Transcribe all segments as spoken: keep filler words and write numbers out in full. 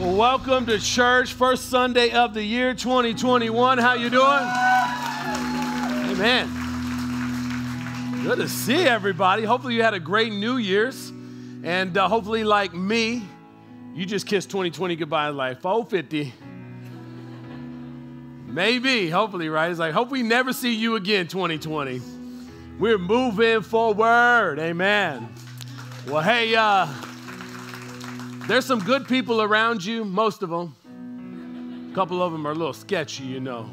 Well, welcome to church, first Sunday of the year twenty twenty-one. How you doing? Amen. Good to see everybody. Hopefully you had a great New Year's, and uh, hopefully like me, you just kissed twenty twenty goodbye like four fifty. Maybe, hopefully, right? It's like, hope we never see you again, twenty twenty. We're moving forward. Amen. Well, hey, uh, there's some good people around you, most of them. A couple of them are a little sketchy, you know.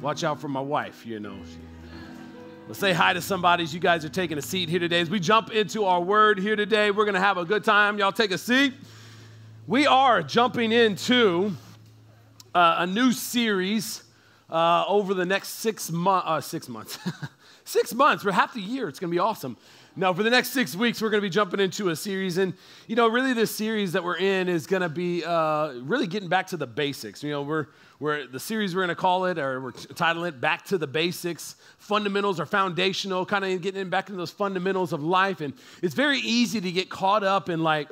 Watch out for my wife, you know. Let's say hi to somebody as you guys are taking a seat here today. As we jump into our word here today, we're going to have a good time. Y'all take a seat. We are jumping into uh, a new series uh, over the next six, mu- uh, six months. Six months, for half the year. It's going to be awesome. Now, for the next six weeks, we're going to be jumping into a series. And, you know, really this series that we're in is going to be uh, really getting back to the basics. You know, we're, we're the series we're going to call it, or we're titling it, Back to the Basics. Fundamentals are foundational, kind of getting back into those fundamentals of life. And it's very easy to get caught up in, like,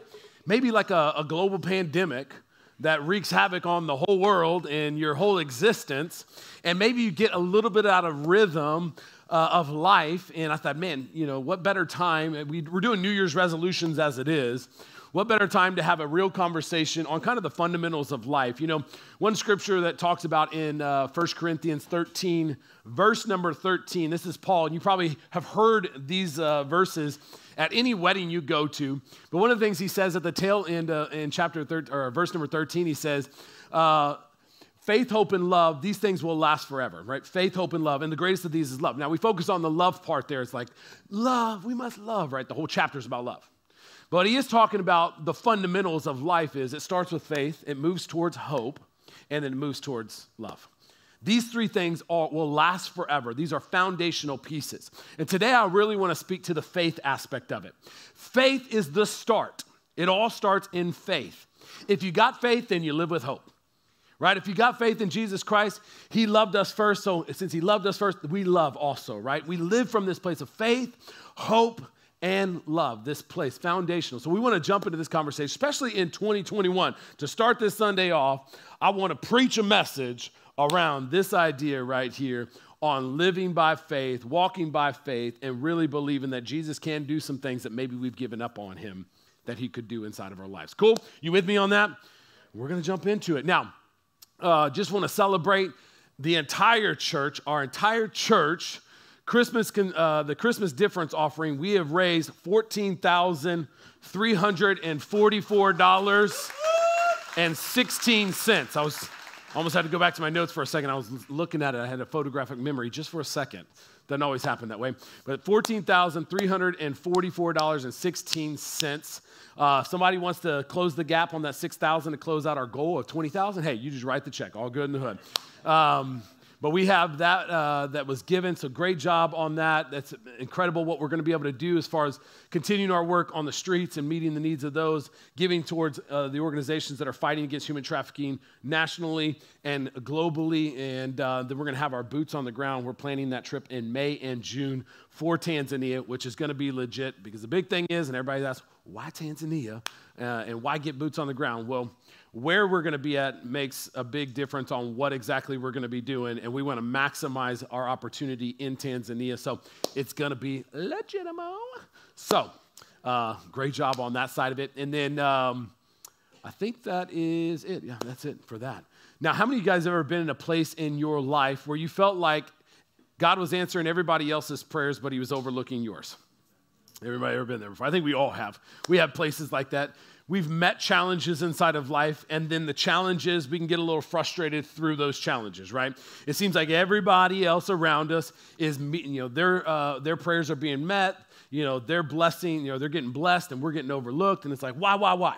maybe like a, a global pandemic that wreaks havoc on the whole world and your whole existence. And maybe you get a little bit out of rhythm Uh, of life, and I thought, man, you know, what better time? We, we're doing New Year's resolutions as it is. What better time to have a real conversation on kind of the fundamentals of life? You know, one scripture that talks about in uh, First Corinthians thirteen, verse number thirteen, this is Paul, and you probably have heard these uh, verses at any wedding you go to, but one of the things he says at the tail end uh, in chapter thirteen, or verse number thirteen, he says, uh, faith, hope, and love, these things will last forever, right? Faith, hope, and love. And the greatest of these is love. Now, we focus on the love part there. It's like, love, we must love, right? The whole chapter is about love. But he is talking about the fundamentals of life is it starts with faith, it moves towards hope, and then it moves towards love. These three things are, will last forever. These are foundational pieces. And today, I really want to speak to the faith aspect of it. Faith is the start. It all starts in faith. If you got faith, then you live with hope. Right? If you got faith in Jesus Christ, he loved us first. So since he loved us first, we love also, right? We live from this place of faith, hope, and love, this place, foundational. So we want to jump into this conversation, especially in twenty twenty-one. To start this Sunday off, I want to preach a message around this idea right here on living by faith, walking by faith, and really believing that Jesus can do some things that maybe we've given up on him that he could do inside of our lives. Cool? You with me on that? We're going to jump into it. Now, Uh, just want to celebrate the entire church, our entire church, Christmas, con- uh, the Christmas difference offering. We have raised fourteen thousand three hundred forty-four dollars and sixteen cents. I was almost had to go back to my notes for a second. I was looking at it. I had a photographic memory just for a second. Doesn't always happen that way. But fourteen thousand three hundred forty-four dollars and sixteen cents. Uh, somebody wants to close the gap on that six thousand to close out our goal of twenty thousand. Hey, you just write the check. All good in the hood. Um, but we have that uh, that was given. So great job on that. That's incredible what we're going to be able to do as far as continuing our work on the streets and meeting the needs of those, giving towards uh, the organizations that are fighting against human trafficking nationally and globally. And uh, then we're going to have our boots on the ground. We're planning that trip in May and June for Tanzania, which is going to be legit because the big thing is, and everybody asks, why Tanzania uh, and why get boots on the ground? Well, where we're going to be at makes a big difference on what exactly we're going to be doing, and we want to maximize our opportunity in Tanzania. So it's going to be legitimate. So uh, great job on that side of it. And then um, I think that is it. Yeah, that's it for that. Now, how many of you guys have ever been in a place in your life where you felt like God was answering everybody else's prayers, but he was overlooking yours? Everybody ever been there before? I think we all have. We have places like that. We've met challenges inside of life, and then the challenges, we can get a little frustrated through those challenges, right? It seems like everybody else around us is meeting, you know, their uh, their prayers are being met, you know, their blessing, you know, they're getting blessed, and we're getting overlooked, and it's like, why, why, why?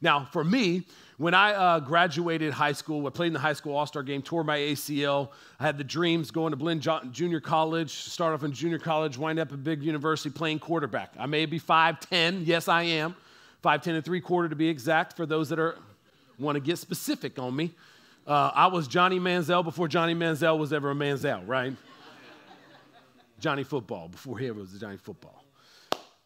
Now, for me, when I uh, graduated high school, I played in the high school all-star game, tore my A C L. I had the dreams going to Blinn Junior College, start off in junior college, wind up at big university playing quarterback. I may be five ten. Yes, I am. five ten and three-quarter to be exact for those that are want to get specific on me. Uh, I was Johnny Manziel before Johnny Manziel was ever a Manziel, right? Johnny Football before he ever was a Johnny Football.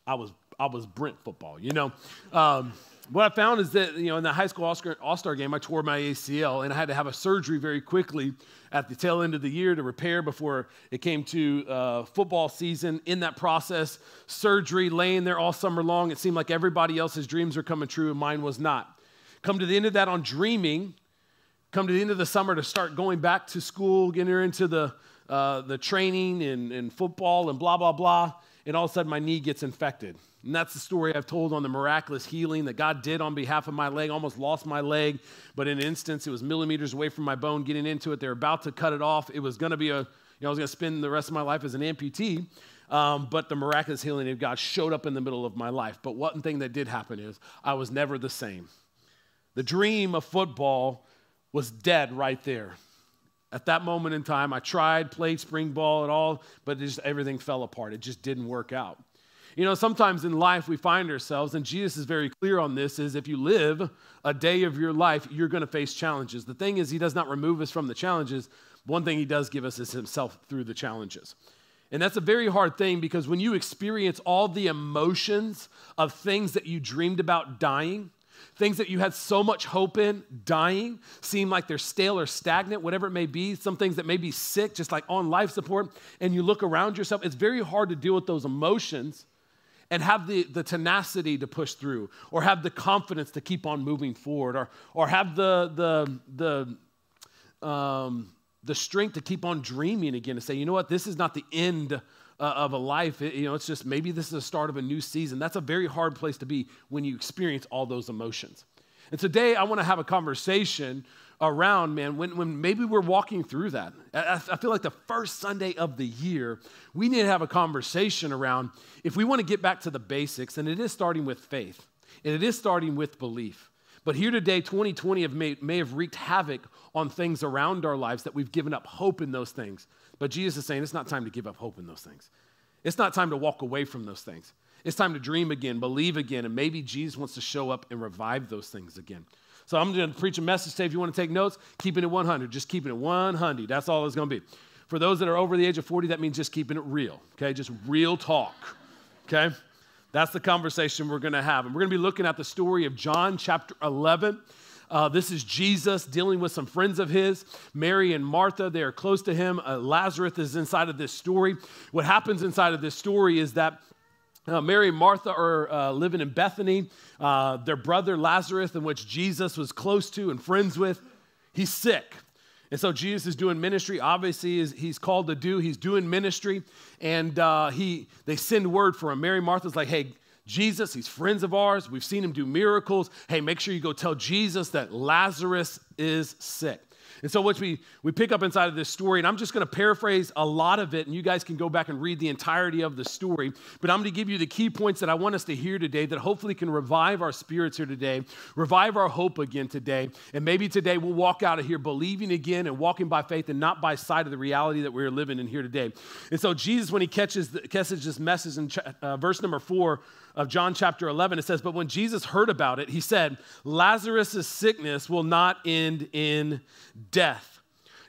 I was I was Brent football, you know. Um, what I found is that, you know, in the high school all-star game, I tore my A C L, and I had to have a surgery very quickly at the tail end of the year to repair before it came to uh, football season. In that process, surgery, laying there all summer long, it seemed like everybody else's dreams were coming true, and mine was not. Come to the end of that on dreaming, come to the end of the summer to start going back to school, getting into the, uh, the training and, and football and blah, blah, blah, and all of a sudden my knee gets infected. And that's the story I've told on the miraculous healing that God did on behalf of my leg. Almost lost my leg, but in an instance, it was millimeters away from my bone getting into it. They were about to cut it off. It was going to be a, you know, I was going to spend the rest of my life as an amputee, um, but the miraculous healing of God showed up in the middle of my life. But one thing that did happen is I was never the same. The dream of football was dead right there. At that moment in time, I tried, played spring ball and all, but just everything fell apart. It just didn't work out. You know, sometimes in life we find ourselves, and Jesus is very clear on this, is if you live a day of your life, you're going to face challenges. The thing is, he does not remove us from the challenges. One thing he does give us is himself through the challenges. And that's a very hard thing, because when you experience all the emotions of things that you dreamed about dying, things that you had so much hope in dying, seem like they're stale or stagnant, whatever it may be, some things that may be sick, just like on life support, and you look around yourself, it's very hard to deal with those emotions and have the, the tenacity to push through, or have the confidence to keep on moving forward, or, or have the, the, the, um, the strength to keep on dreaming again, to say, you know what, this is not the end Uh, of a life, it, you know, it's just maybe this is the start of a new season. That's a very hard place to be when you experience all those emotions. And today I want to have a conversation around, man, when, when maybe we're walking through that. I, I feel like the first Sunday of the year, we need to have a conversation around if we want to get back to the basics, and it is starting with faith, and it is starting with belief. But here today, twenty twenty have may, may have wreaked havoc on things around our lives that we've given up hope in those things. But Jesus is saying it's not time to give up hope in those things. It's not time to walk away from those things. It's time to dream again, believe again, and maybe Jesus wants to show up and revive those things again. So I'm going to preach a message today. If you want to take notes, keeping it one hundred. Just keeping it one hundred. That's all it's going to be. For those that are over the age of forty, that means just keeping it real, okay? Just real talk, okay? That's the conversation we're going to have. And we're going to be looking at the story of John chapter eleven. Uh, this is Jesus dealing with some friends of his, Mary and Martha. They are close to him. Uh, Lazarus is inside of this story. What happens inside of this story is that Uh, Mary and Martha are uh, living in Bethany. Uh, their brother Lazarus, in which Jesus was close to and friends with, he's sick. And so Jesus is doing ministry. Obviously, he's called to do. He's doing ministry. And uh, he they send word for him. Mary and Martha's like, hey, Jesus, he's friends of ours. We've seen him do miracles. Hey, make sure you go tell Jesus that Lazarus is sick. And so what we, we pick up inside of this story, and I'm just going to paraphrase a lot of it, and you guys can go back and read the entirety of the story, but I'm going to give you the key points that I want us to hear today that hopefully can revive our spirits here today, revive our hope again today, and maybe today we'll walk out of here believing again and walking by faith and not by sight of the reality that we're living in here today. And so Jesus, when he catches, the, catches this message in ch- uh, verse number four of John chapter eleven, it says, but when Jesus heard about it, he said, Lazarus' sickness will not end in death.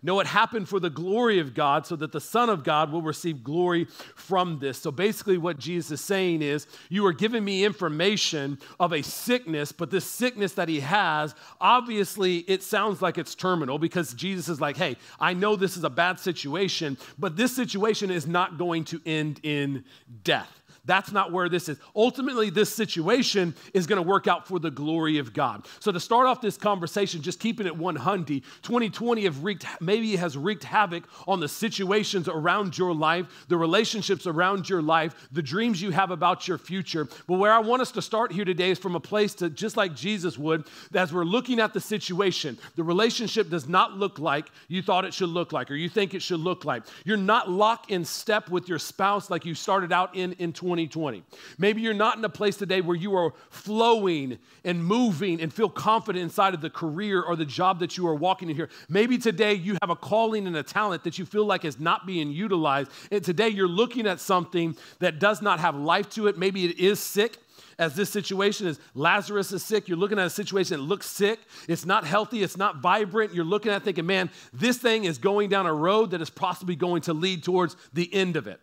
No, it happened for the glory of God, so that the Son of God will receive glory from this. So basically what Jesus is saying is, you are giving me information of a sickness, but this sickness that he has, obviously it sounds like it's terminal, because Jesus is like, hey, I know this is a bad situation, but this situation is not going to end in death. That's not where this is. Ultimately, this situation is going to work out for the glory of God. So to start off this conversation, just keeping it one hundred, twenty twenty have wreaked, maybe has wreaked havoc on the situations around your life, the relationships around your life, the dreams you have about your future. But where I want us to start here today is from a place to, just like Jesus would, as we're looking at the situation, the relationship does not look like you thought it should look like, or you think it should look like. You're not locked in step with your spouse like you started out in in twenty twenty. twenty twenty. Maybe you're not in a place today where you are flowing and moving and feel confident inside of the career or the job that you are walking in here. Maybe today you have a calling and a talent that you feel like is not being utilized. And today you're looking at something that does not have life to it. Maybe it is sick. As this situation is, Lazarus is sick. You're looking at a situation that looks sick. It's not healthy. It's not vibrant. You're looking at it thinking, man, this thing is going down a road that is possibly going to lead towards the end of it.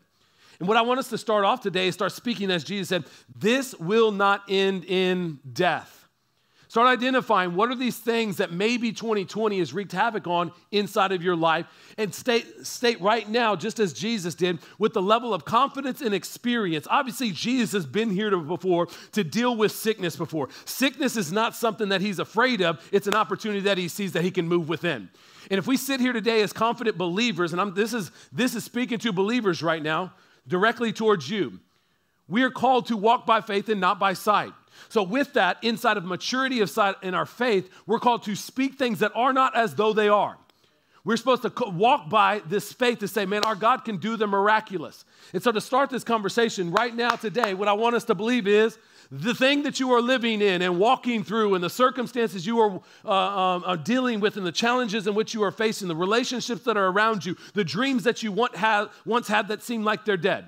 And what I want us to start off today is start speaking as Jesus said, this will not end in death. Start identifying what are these things that maybe twenty twenty has wreaked havoc on inside of your life, and state, state right now, just as Jesus did, with the level of confidence and experience. Obviously, Jesus has been here to, before to deal with sickness before. Sickness is not something that he's afraid of. It's an opportunity that he sees that he can move within. And if we sit here today as confident believers, and I'm, this is, this is speaking to believers right now, directly towards you, we are called to walk by faith and not by sight. So with that, inside of maturity of sight in our faith, we're called to speak things that are not as though they are. We're supposed to walk by this faith to say, man, our God can do the miraculous. And so to start this conversation right now today, what I want us to believe is the thing that you are living in and walking through and the circumstances you are, uh, um, are dealing with and the challenges in which you are facing, the relationships that are around you, the dreams that you once had, once had that seem like they're dead.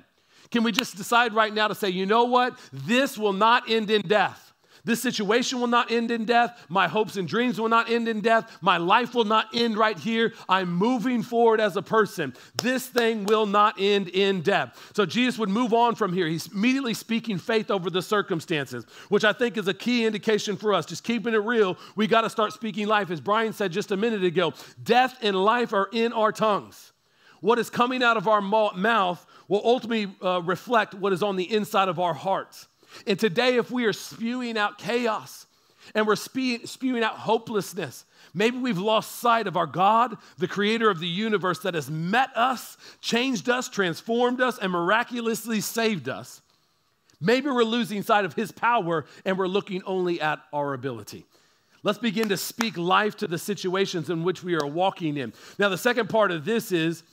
Can we just decide right now to say, you know what? This will not end in death. This situation will not end in death. My hopes and dreams will not end in death. My life will not end right here. I'm moving forward as a person. This thing will not end in death. So Jesus would move on from here. He's immediately speaking faith over the circumstances, which I think is a key indication for us. Just keeping it real, we got to start speaking life. As Brian said just a minute ago, death and life are in our tongues. What is coming out of our mouth will ultimately uh, reflect what is on the inside of our hearts. And today, if we are spewing out chaos and we're spe- spewing out hopelessness, maybe we've lost sight of our God, the creator of the universe that has met us, changed us, transformed us, and miraculously saved us. Maybe we're losing sight of his power and we're looking only at our ability. Let's begin to speak life to the situations in which we are walking in. Now, the second part of this is,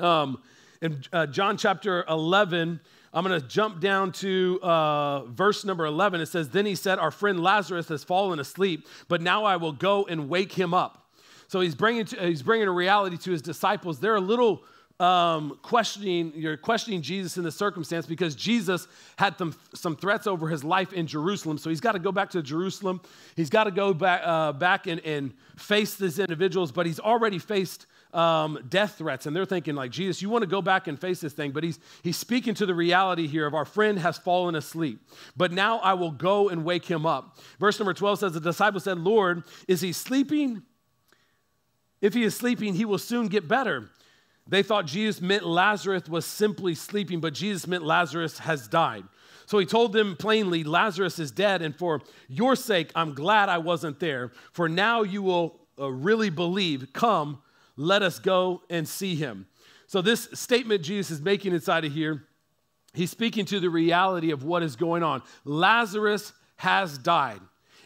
um, in uh, John chapter eleven, I'm going to jump down to uh, verse number eleven. It says, then he said, our friend Lazarus has fallen asleep, but now I will go and wake him up. So he's bringing to, he's bringing a reality to his disciples. They're a little um, questioning, you're questioning Jesus in the circumstance because Jesus had some, some threats over his life in Jerusalem. So he's got to go back to Jerusalem. He's got to go back, uh, back and, and face these individuals, but he's already faced Um, death threats, and they're thinking like, Jesus, you want to go back and face this thing, but he's he's speaking to the reality here of our friend has fallen asleep, but now I will go and wake him up. Verse number twelve says, the disciples said, Lord, is he sleeping? If he is sleeping, he will soon get better. They thought Jesus meant Lazarus was simply sleeping, but Jesus meant Lazarus has died. So he told them plainly, Lazarus is dead, and for your sake, I'm glad I wasn't there, for now you will uh, really believe. Come, let us go and see him. So this statement Jesus is making inside of here, he's speaking to the reality of what is going on. Lazarus has died.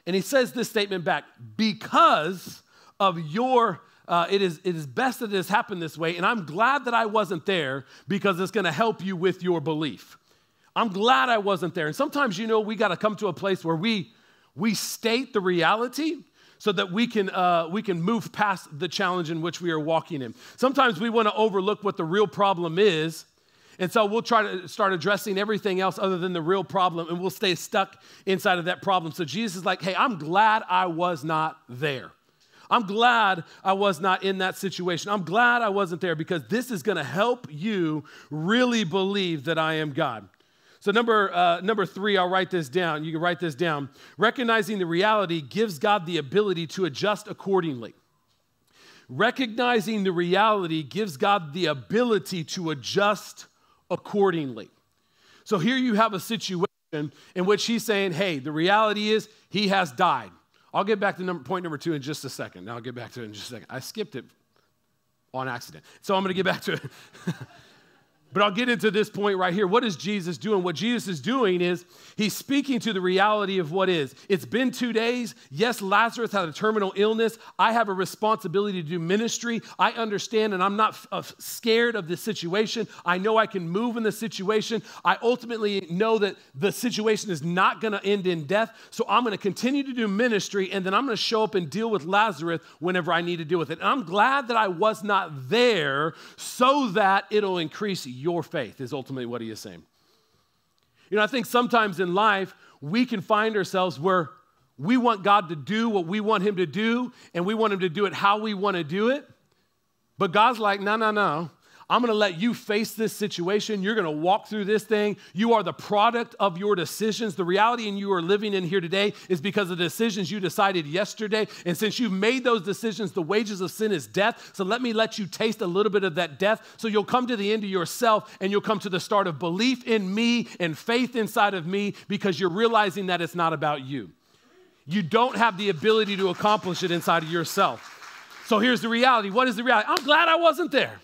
And he says this statement back, because of your, uh, it is it is best that it has happened this way, and I'm glad that I wasn't there because it's going to help you with your belief. I'm glad I wasn't there. And sometimes, you know, we got to come to a place where we we state the reality so that we can uh, we can move past the challenge in which we are walking in. Sometimes we want to overlook what the real problem is, and so we'll try to start addressing everything else other than the real problem, and we'll stay stuck inside of that problem. So Jesus is like, hey, I'm glad I was not there. I'm glad I was not in that situation. I'm glad I wasn't there because this is going to help you really believe that I am God. So number uh, number three, I'll write this down. You can write this down. Recognizing the reality gives God the ability to adjust accordingly. Recognizing the reality gives God the ability to adjust accordingly. So here you have a situation in which he's saying, hey, the reality is he has died. I'll get back to number, point number two in just a second. Now I'll get back to it in just a second. I skipped it on accident. So I'm going to get back to it. But I'll get into this point right here. What is Jesus doing? What Jesus is doing is he's speaking to the reality of what is. It's been two days. Yes, Lazarus had a terminal illness. I have a responsibility to do ministry. I understand, and I'm not f- scared of the situation. I know I can move in the situation. I ultimately know that the situation is not going to end in death. So I'm going to continue to do ministry, and then I'm going to show up and deal with Lazarus whenever I need to deal with it. And I'm glad that I was not there so that it'll increase you. Your faith is ultimately what he is saying. You know, I think sometimes in life, we can find ourselves where we want God to do what we want him to do, and we want him to do it how we want to do it. But God's like, no, no, no. I'm going to let you face this situation. You're going to walk through this thing. You are the product of your decisions. The reality in you are living in here today is because of the decisions you decided yesterday. And since you've made those decisions, the wages of sin is death. So let me let you taste a little bit of that death. So you'll come to the end of yourself and you'll come to the start of belief in me and faith inside of me, because you're realizing that it's not about you. You don't have the ability to accomplish it inside of yourself. So here's the reality. What is the reality? I'm glad I wasn't there.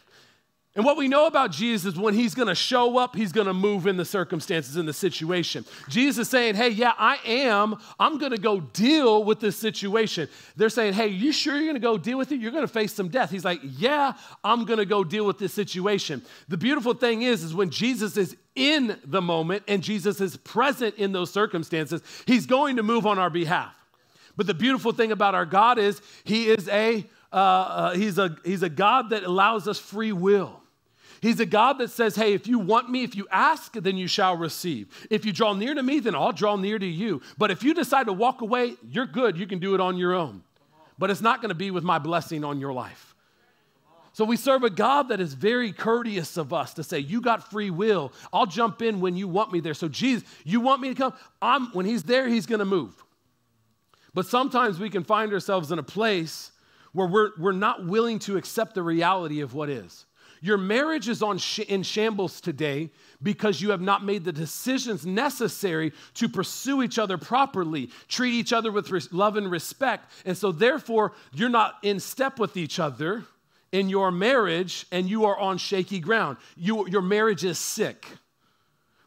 And what we know about Jesus is when he's going to show up, he's going to move in the circumstances, in the situation. Jesus is saying, hey, yeah, I am. I'm going to go deal with this situation. They're saying, hey, you sure you're going to go deal with it? You're going to face some death. He's like, yeah, I'm going to go deal with this situation. The beautiful thing is, is when Jesus is in the moment and Jesus is present in those circumstances, he's going to move on our behalf. But the beautiful thing about our God is he is a Uh, uh, he's a, he's a God that allows us free will. He's a God that says, hey, if you want me, if you ask, then you shall receive. If you draw near to me, then I'll draw near to you. But if you decide to walk away, you're good. You can do it on your own. But it's not going to be with my blessing on your life. So we serve a God that is very courteous of us to say, you got free will. I'll jump in when you want me there. So Jesus, you want me to come? I'm, when he's there, he's going to move. But sometimes we can find ourselves in a place where we're, we're not willing to accept the reality of what is. Your marriage is on sh- in shambles today because you have not made the decisions necessary to pursue each other properly, treat each other with res- love and respect. And so therefore, you're not in step with each other in your marriage, and you are on shaky ground. You, your marriage is sick.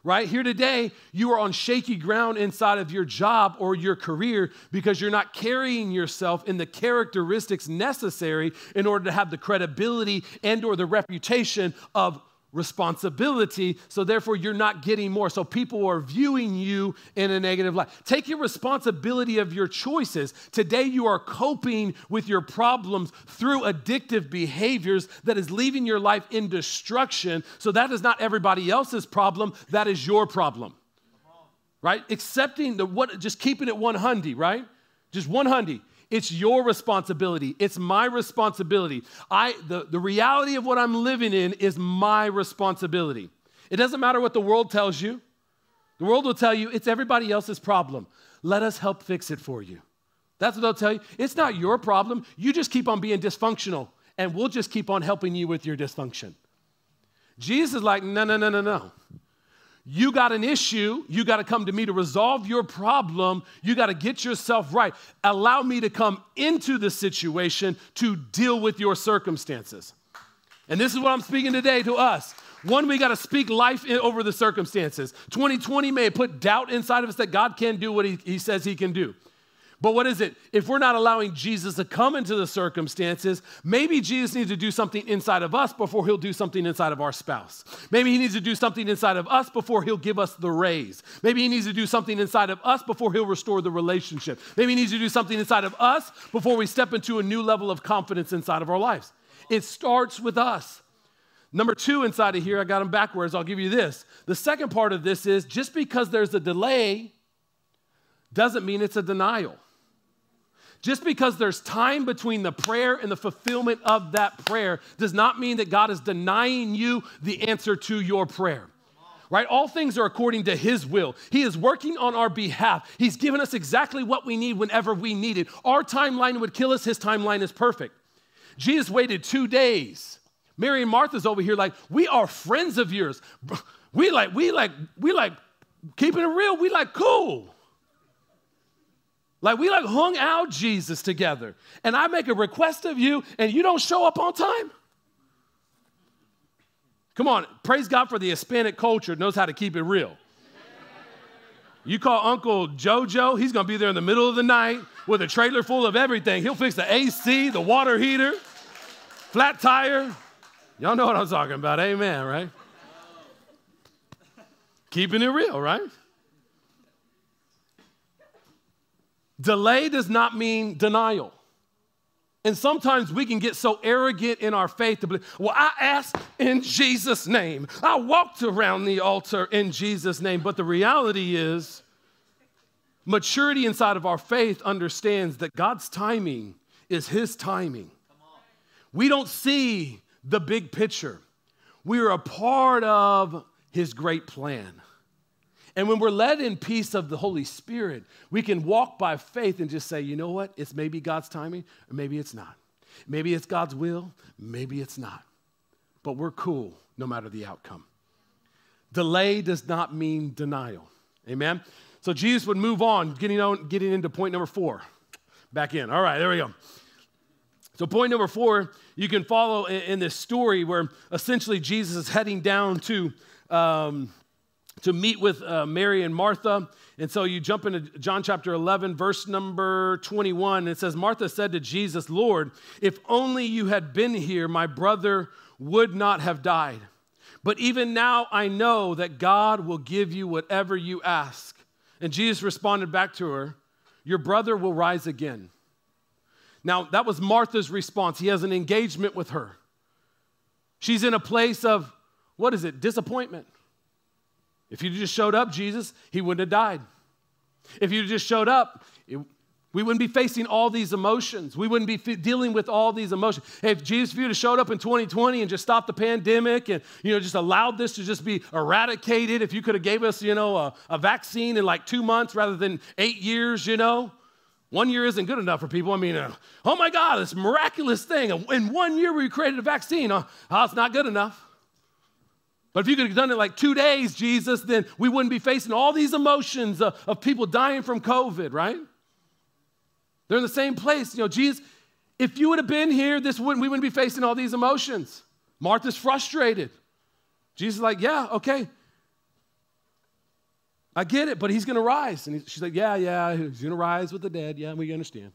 Right here today, you are on shaky ground inside of your job or your career because you're not carrying yourself in the characteristics necessary in order to have the credibility and or the reputation of responsibility. So therefore, you're not getting more. So people are viewing you in a negative light. Take your responsibility of your choices. Today, you are coping with your problems through addictive behaviors that is leaving your life in destruction. So that is not everybody else's problem. That is your problem, right? Accepting the what, just keeping it one hundred, right? Just one hundred. It's your responsibility. It's my responsibility. I, the, the reality of what I'm living in is my responsibility. It doesn't matter what the world tells you. The world will tell you it's everybody else's problem. Let us help fix it for you. That's what they'll tell you. It's not your problem. You just keep on being dysfunctional, and we'll just keep on helping you with your dysfunction. Jesus is like, no, no, no, no, no. You got an issue, you got to come to me to resolve your problem, you got to get yourself right. Allow me to come into the situation to deal with your circumstances. And this is what I'm speaking today to us. One, we got to speak life in, over the circumstances. twenty twenty may put doubt inside of us that God can do what he, he says he can do. But what is it? If we're not allowing Jesus to come into the circumstances, maybe Jesus needs to do something inside of us before he'll do something inside of our spouse. Maybe he needs to do something inside of us before he'll give us the raise. Maybe he needs to do something inside of us before he'll restore the relationship. Maybe he needs to do something inside of us before we step into a new level of confidence inside of our lives. It starts with us. Number two inside of here, I got them backwards. I'll give you this. The second part of this is just because there's a delay doesn't mean it's a denial. Just because there's time between the prayer and the fulfillment of that prayer does not mean that God is denying you the answer to your prayer, right? All things are according to his will. He is working on our behalf. He's given us exactly what we need whenever we need it. Our timeline would kill us. His timeline is perfect. Jesus waited two days. Mary and Martha's over here like, we are friends of yours. We like, we like, we like, keeping it real. We like, cool. Like we like hung out Jesus together, and I make a request of you and you don't show up on time. Come on, praise God for the Hispanic culture knows how to keep it real. You call Uncle Jojo, he's going to be there in the middle of the night with a trailer full of everything. He'll fix the A C, the water heater, flat tire. Y'all know what I'm talking about. Amen, right? Keeping it real, right? Delay does not mean denial. And sometimes we can get so arrogant in our faith to believe, well, I asked in Jesus' name. I walked around the altar in Jesus' name. But the reality is, maturity inside of our faith understands that God's timing is his timing. We don't see the big picture. We are a part of his great plan. And when we're led in peace of the Holy Spirit, we can walk by faith and just say, you know what? It's maybe God's timing, or maybe it's not. Maybe it's God's will, maybe it's not. But we're cool no matter the outcome. Delay does not mean denial. Amen? So Jesus would move on, getting, on, getting into point number four. Back in. All right, there we go. So point number four, you can follow in, in this story where essentially Jesus is heading down to... Um, to meet with uh, Mary and Martha. And so you jump into John chapter eleven, verse number twenty-one. And it says, Martha said to Jesus, Lord, if only you had been here, my brother would not have died. But even now I know that God will give you whatever you ask. And Jesus responded back to her, your brother will rise again. Now, that was Martha's response. He has an engagement with her. She's in a place of, what is it? Disappointment. If you just showed up, Jesus, he wouldn't have died. If you just showed up, it, we wouldn't be facing all these emotions. We wouldn't be f- dealing with all these emotions. Hey, if Jesus, if you would have showed up in twenty twenty and just stopped the pandemic and, you know, just allowed this to just be eradicated, if you could have gave us, you know, a, a vaccine in like two months rather than eight years, you know. One year isn't good enough for people. I mean, uh, oh my God, this miraculous thing. In one year we created a vaccine. Oh, oh it's not good enough. But if you could have done it like two days, Jesus, then we wouldn't be facing all these emotions of, of people dying from COVID, right? They're in the same place. You know, Jesus, if you would have been here, this wouldn't, we wouldn't be facing all these emotions. Martha's frustrated. Jesus is like, yeah, okay. I get it, but he's going to rise. And he, she's like, yeah, yeah, he's going to rise with the dead. Yeah, we understand.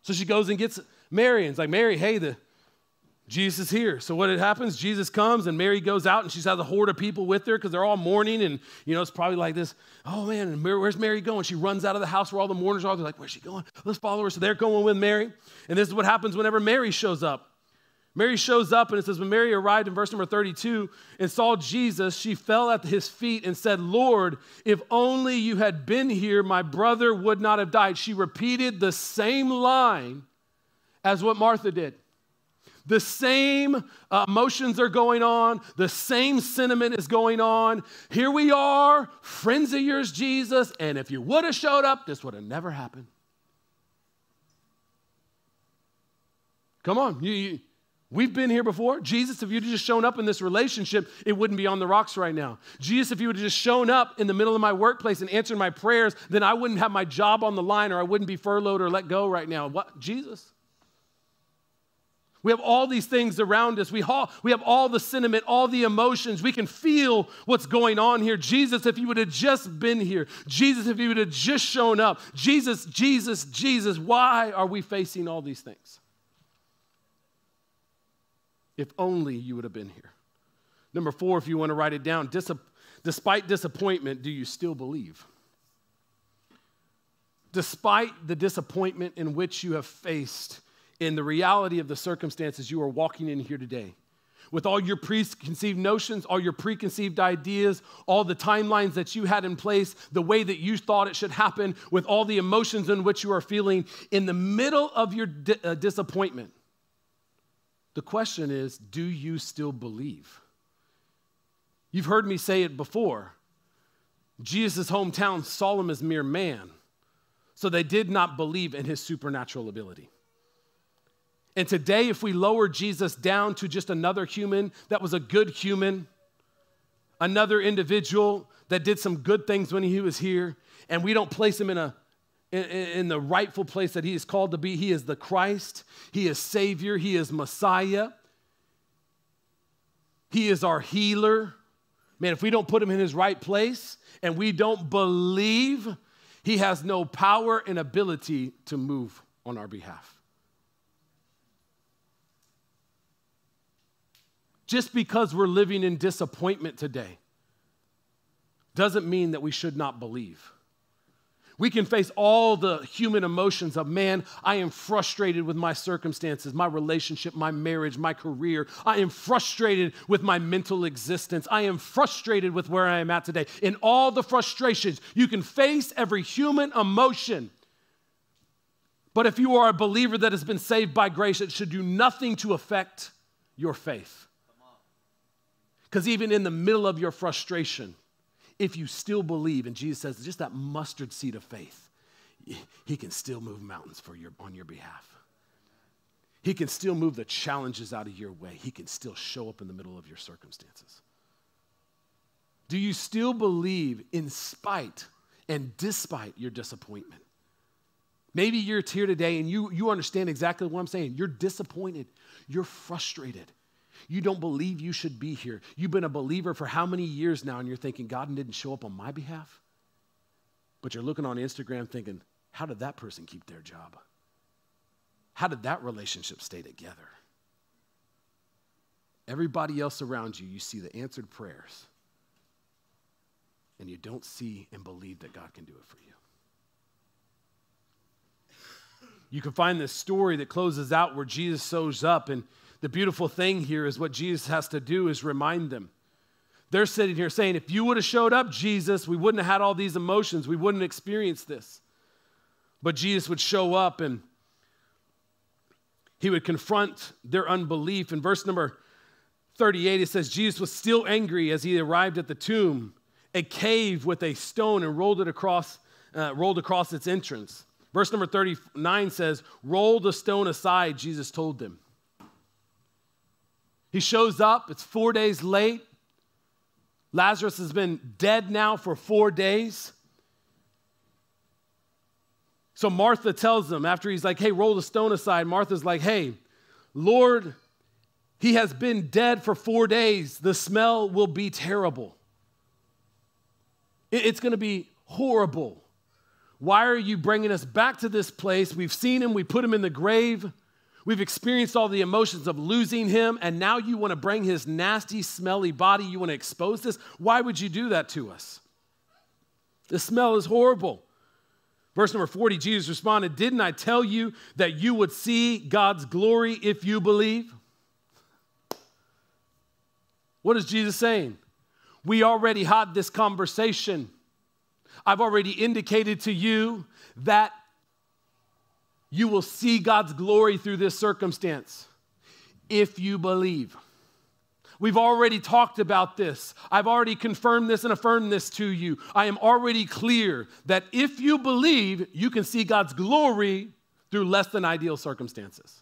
So she goes and gets Mary and is like, Mary, hey, the... Jesus is here. So what happens, Jesus comes and Mary goes out and she's has a horde of people with her because they're all mourning and, you know, it's probably like this, oh man, where's Mary going? She runs out of the house where all the mourners are. They're like, where's she going? Let's follow her. So they're going with Mary. And this is what happens whenever Mary shows up. Mary shows up and it says, when Mary arrived in verse number thirty-two and saw Jesus, she fell at his feet and said, Lord, if only you had been here, my brother would not have died. She repeated the same line as what Martha did. The same uh, emotions are going on. The same sentiment is going on. Here we are, friends of yours, Jesus, and if you would have showed up, this would have never happened. Come on. You, you, we've been here before. Jesus, if you'd have just shown up in this relationship, it wouldn't be on the rocks right now. Jesus, if you would have just shown up in the middle of my workplace and answered my prayers, then I wouldn't have my job on the line or I wouldn't be furloughed or let go right now. What? Jesus? We have all these things around us. We, all, we have all the sentiment, all the emotions. We can feel what's going on here. Jesus, if you would have just been here. Jesus, if you would have just shown up. Jesus, Jesus, Jesus, why are we facing all these things? If only you would have been here. Number four, if you want to write it down, dis- despite disappointment, do you still believe? Despite the disappointment in which you have faced in the reality of the circumstances you are walking in here today, with all your preconceived notions, all your preconceived ideas, all the timelines that you had in place, the way that you thought it should happen, with all the emotions in which you are feeling, in the middle of your di- uh, disappointment, the question is, do you still believe? You've heard me say it before. Jesus' hometown saw him as mere man, so they did not believe in his supernatural ability. And today, if we lower Jesus down to just another human that was a good human, another individual that did some good things when he was here, and we don't place him in a in, in the rightful place that he is called to be, he is the Christ, he is Savior, he is Messiah, he is our healer. Man, if we don't put him in his right place and we don't believe, he has no power and ability to move on our behalf. Just because we're living in disappointment today doesn't mean that we should not believe. We can face all the human emotions of, man, I am frustrated with my circumstances, my relationship, my marriage, my career. I am frustrated with my mental existence. I am frustrated with where I am at today. In all the frustrations, you can face every human emotion. But if you are a believer that has been saved by grace, it should do nothing to affect your faith. Because even in the middle of your frustration, if you still believe, and Jesus says just that mustard seed of faith, he can still move mountains for your, on your behalf. He can still move the challenges out of your way. He can still show up in the middle of your circumstances. Do you still believe in spite and despite your disappointment? Maybe you're here today and you, you understand exactly what I'm saying. You're disappointed. You're frustrated. You don't believe you should be here. You've been a believer for how many years now, and you're thinking, God didn't show up on my behalf? But you're looking on Instagram thinking, how did that person keep their job? How did that relationship stay together? Everybody else around you, you see the answered prayers, and you don't see and believe that God can do it for you. You can find this story that closes out where Jesus shows up, and the beautiful thing here is what Jesus has to do is remind them. They're sitting here saying, if you would have showed up, Jesus, we wouldn't have had all these emotions. We wouldn't experience this. But Jesus would show up and he would confront their unbelief. In verse number thirty-eight, it says, Jesus was still angry as he arrived at the tomb, a cave with a stone, and rolled it across, uh, rolled across its entrance. Verse number thirty-nine says, roll the stone aside, Jesus told them. He shows up, it's four days late. Lazarus has been dead now for four days. So Martha tells him, after he's like, hey, roll the stone aside, Martha's like, hey, Lord, he has been dead for four days. The smell will be terrible. It's going to be horrible. Why are you bringing us back to this place? We've seen him, we put him in the grave. We've experienced all the emotions of losing him, and now you want to bring his nasty, smelly body. You want to expose this? Why would you do that to us? The smell is horrible. Verse number forty, Jesus responded, didn't I tell you that you would see God's glory if you believe? What is Jesus saying? We already had this conversation. I've already indicated to you that you will see God's glory through this circumstance if you believe. We've already talked about this. I've already confirmed this and affirmed this to you. I am already clear that if you believe, you can see God's glory through less than ideal circumstances.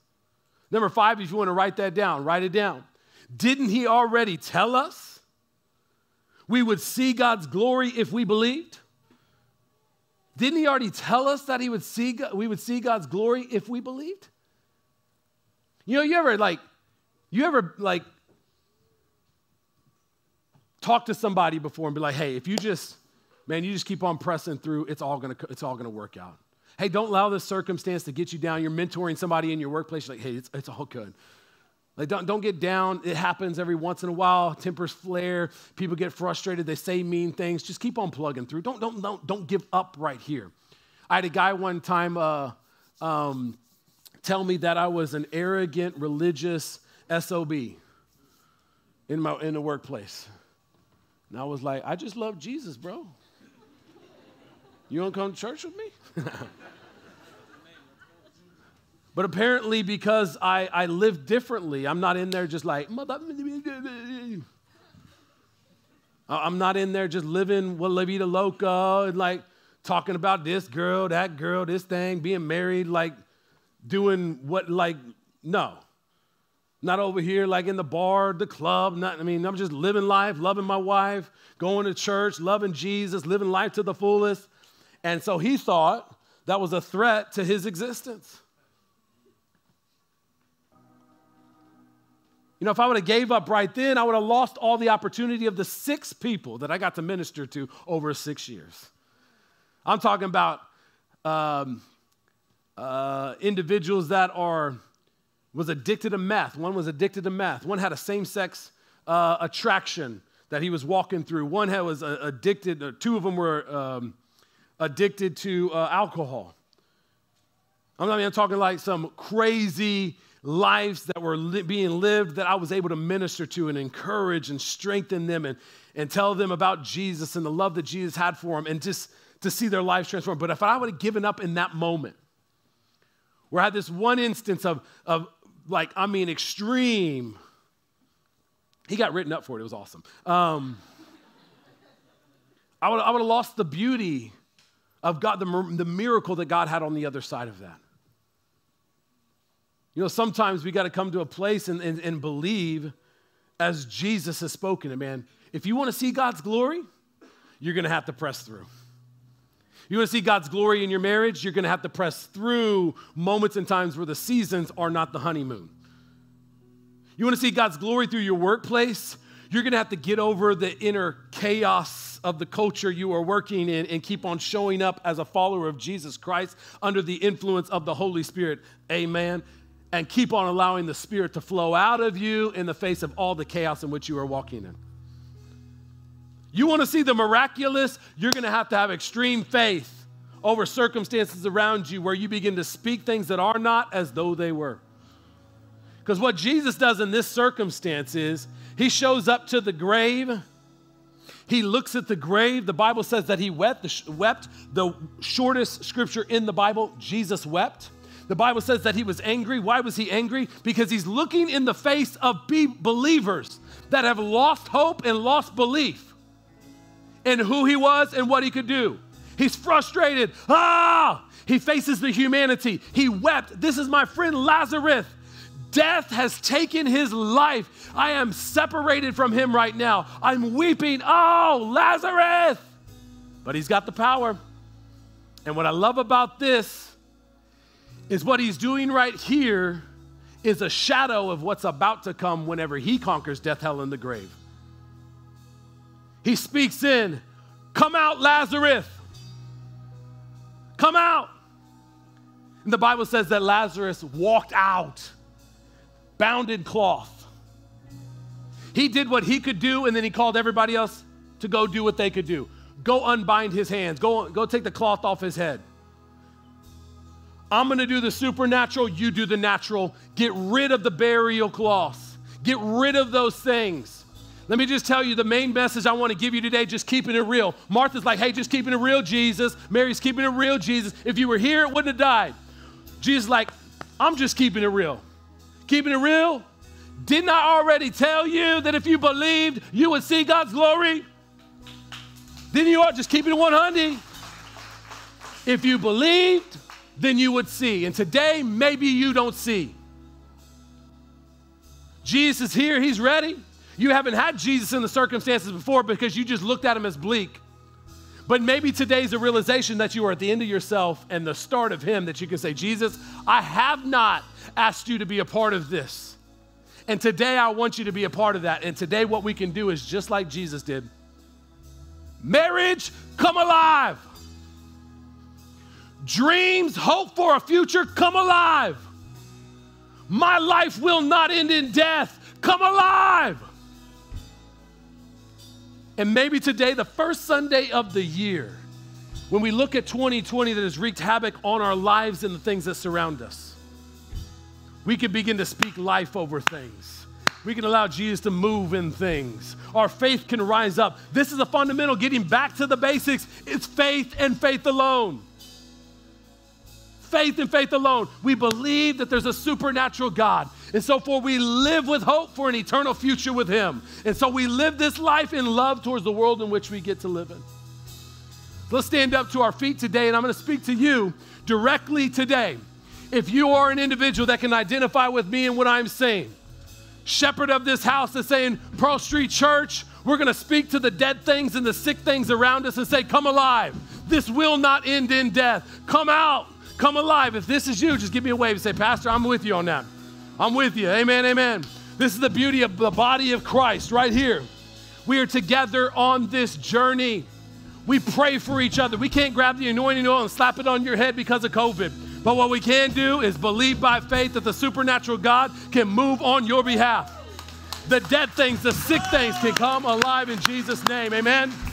Number five, if you want to write that down, write it down. Didn't he already tell us we would see God's glory if we believed? Didn't he already tell us that he would see, we would see God's glory if we believed? You know, you ever like, you ever like talk to somebody before and be like, hey, if you just, man, you just keep on pressing through, it's all gonna, it's all gonna work out. Hey, don't allow this circumstance to get you down. You're mentoring somebody in your workplace. You're like, hey, it's, it's all good. Like, don't, don't get down. It happens every once in a while. Tempers flare. People get frustrated. They say mean things. Just keep on plugging through. Don't, don't, don't, don't give up right here. I had a guy one time uh, um, tell me that I was an arrogant, religious S O B in, my, in the workplace. And I was like, I just love Jesus, bro. You want to come to church with me? But apparently because I, I live differently, I'm not in there just like, mother. I'm not in there just living what la vida loca and like talking about this girl, that girl, this thing, being married, like doing what, like, no. Not over here like in the bar, the club. Not, I mean, I'm just living life, loving my wife, going to church, loving Jesus, living life to the fullest. And so he thought that was a threat to his existence. You know, if I would have gave up right then, I would have lost all the opportunity of the six people that I got to minister to over six years. I'm talking about um, uh, individuals that are was addicted to meth. One was addicted to meth. One had a same-sex uh, attraction that he was walking through. One had, was uh, addicted. Or two of them were um, addicted to uh, alcohol. I mean, I'm talking like some crazy lives that were li- being lived that I was able to minister to and encourage and strengthen them and, and tell them about Jesus and the love that Jesus had for them and just to see their lives transformed. But if I would have given up in that moment, where I had this one instance of, of like, I mean, extreme He got written up for it. It was awesome. Um, I would I would have lost the beauty of God, the, the miracle that God had on the other side of that. You know, sometimes we got to come to a place and, and, and believe as Jesus has spoken it, man. If you want to see God's glory, you're going to have to press through. You want to see God's glory in your marriage, you're going to have to press through moments and times where the seasons are not the honeymoon. You want to see God's glory through your workplace, you're going to have to get over the inner chaos of the culture you are working in and keep on showing up as a follower of Jesus Christ under the influence of the Holy Spirit. Amen. And keep on allowing the Spirit to flow out of you in the face of all the chaos in which you are walking in. You want to see the miraculous? You're going to have to have extreme faith over circumstances around you where you begin to speak things that are not as though they were. Because what Jesus does in this circumstance is he shows up to the grave. He looks at the grave. The Bible says that he wept. The, wept, the shortest scripture in the Bible, Jesus wept. The Bible says that he was angry. Why was he angry? Because he's looking in the face of be- believers that have lost hope and lost belief in who he was and what he could do. He's frustrated. Ah! He faces the humanity. He wept. This is my friend Lazarus. Death has taken his life. I am separated from him right now. I'm weeping. Oh, Lazarus! But he's got the power. And what I love about this is what he's doing right here is a shadow of what's about to come whenever he conquers death, hell, and the grave. He speaks in, come out, Lazarus. Come out. And the Bible says that Lazarus walked out. Bound in cloth. He did what he could do, and then he called everybody else to go do what they could do. Go unbind his hands. Go, go take the cloth off his head. I'm going to do the supernatural. You do the natural. Get rid of the burial cloths. Get rid of those things. Let me just tell you the main message I want to give you today, just keeping it real. Martha's like, hey, just keeping it real, Jesus. Mary's keeping it real, Jesus. If you were here, it wouldn't have died. Jesus is like, I'm just keeping it real. Keeping it real? Didn't I already tell you that if you believed, you would see God's glory? Didn't you all just keep it one hundred? If you believed, then you would see. And today, maybe you don't see. Jesus is here. He's ready. You haven't had Jesus in the circumstances before because you just looked at him as bleak. But maybe today's a realization that you are at the end of yourself and the start of him, that you can say, Jesus, I have not asked you to be a part of this. And today I want you to be a part of that. And today what we can do is just like Jesus did. Marriage, come alive. Dreams, hope for a future, come alive. My life will not end in death. Come alive. And maybe today, the first Sunday of the year, when we look at twenty twenty that has wreaked havoc on our lives and the things that surround us, we can begin to speak life over things. We can allow Jesus to move in things. Our faith can rise up. This is a fundamental, getting back to the basics. It's faith and faith alone. Faith and faith alone. We believe that there's a supernatural God. And so for we live with hope for an eternal future with him. And so we live this life in love towards the world in which we get to live in. Let's stand up to our feet today, and I'm going to speak to you directly today. If you are an individual that can identify with me and what I'm saying, Shepherd of this house is saying, Pearl Street Church, we're going to speak to the dead things and the sick things around us and say, come alive. This will not end in death. Come out. Come alive. If this is you, just give me a wave and say, Pastor, I'm with you on that. I'm with you. Amen, amen. This is the beauty of the body of Christ right here. We are together on this journey. We pray for each other. We can't grab the anointing oil and slap it on your head because of COVID. But what we can do is believe by faith that the supernatural God can move on your behalf. The dead things, the sick things can come alive in Jesus' name. Amen.